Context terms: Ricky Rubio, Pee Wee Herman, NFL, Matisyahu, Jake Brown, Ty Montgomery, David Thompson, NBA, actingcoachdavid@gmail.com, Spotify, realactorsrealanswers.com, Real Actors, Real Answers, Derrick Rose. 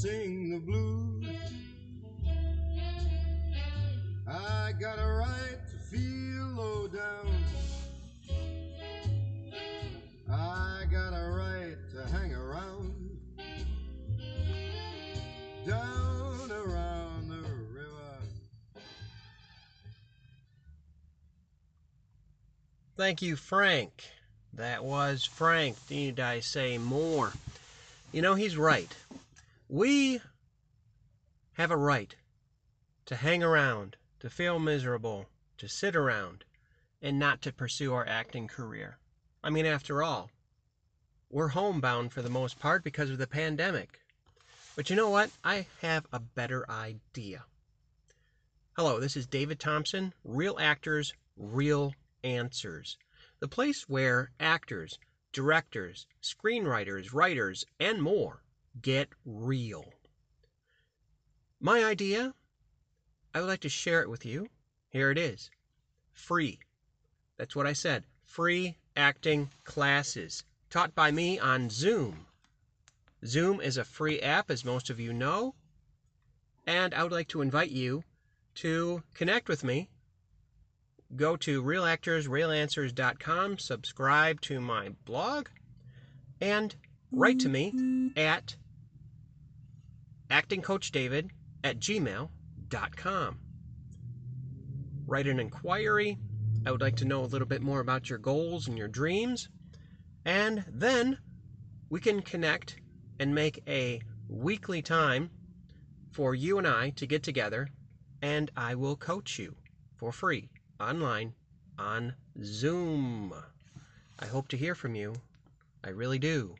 sing the blues. I got a right to feel low down. I got a right to hang around, down around the river. Thank you, Frank. That was Frank. Need I say more? You know, he's right. We have a right to hang around, to feel miserable, to sit around, and not to pursue our acting career. I mean, after all, we're homebound for the most part because of the pandemic. But you know what? I have a better idea. Hello, this is David Thompson, Real Actors, Real Answers. The place where actors, directors, screenwriters, writers, and more get real. My idea, I would like to share it with you. Here it is. Free. That's what I said. Free acting classes taught by me on Zoom. Zoom is a free app, as most of you know. And I would like to invite you to connect with me. Go to realactorsrealanswers.com, subscribe to my blog, and write to me at actingcoachdavid@gmail.com. Write an inquiry. I would like to know a little bit more about your goals and your dreams, and then we can connect and make a weekly time for you and I to get together, and I will coach you for free. Online, on Zoom. I hope to hear from you. I really do.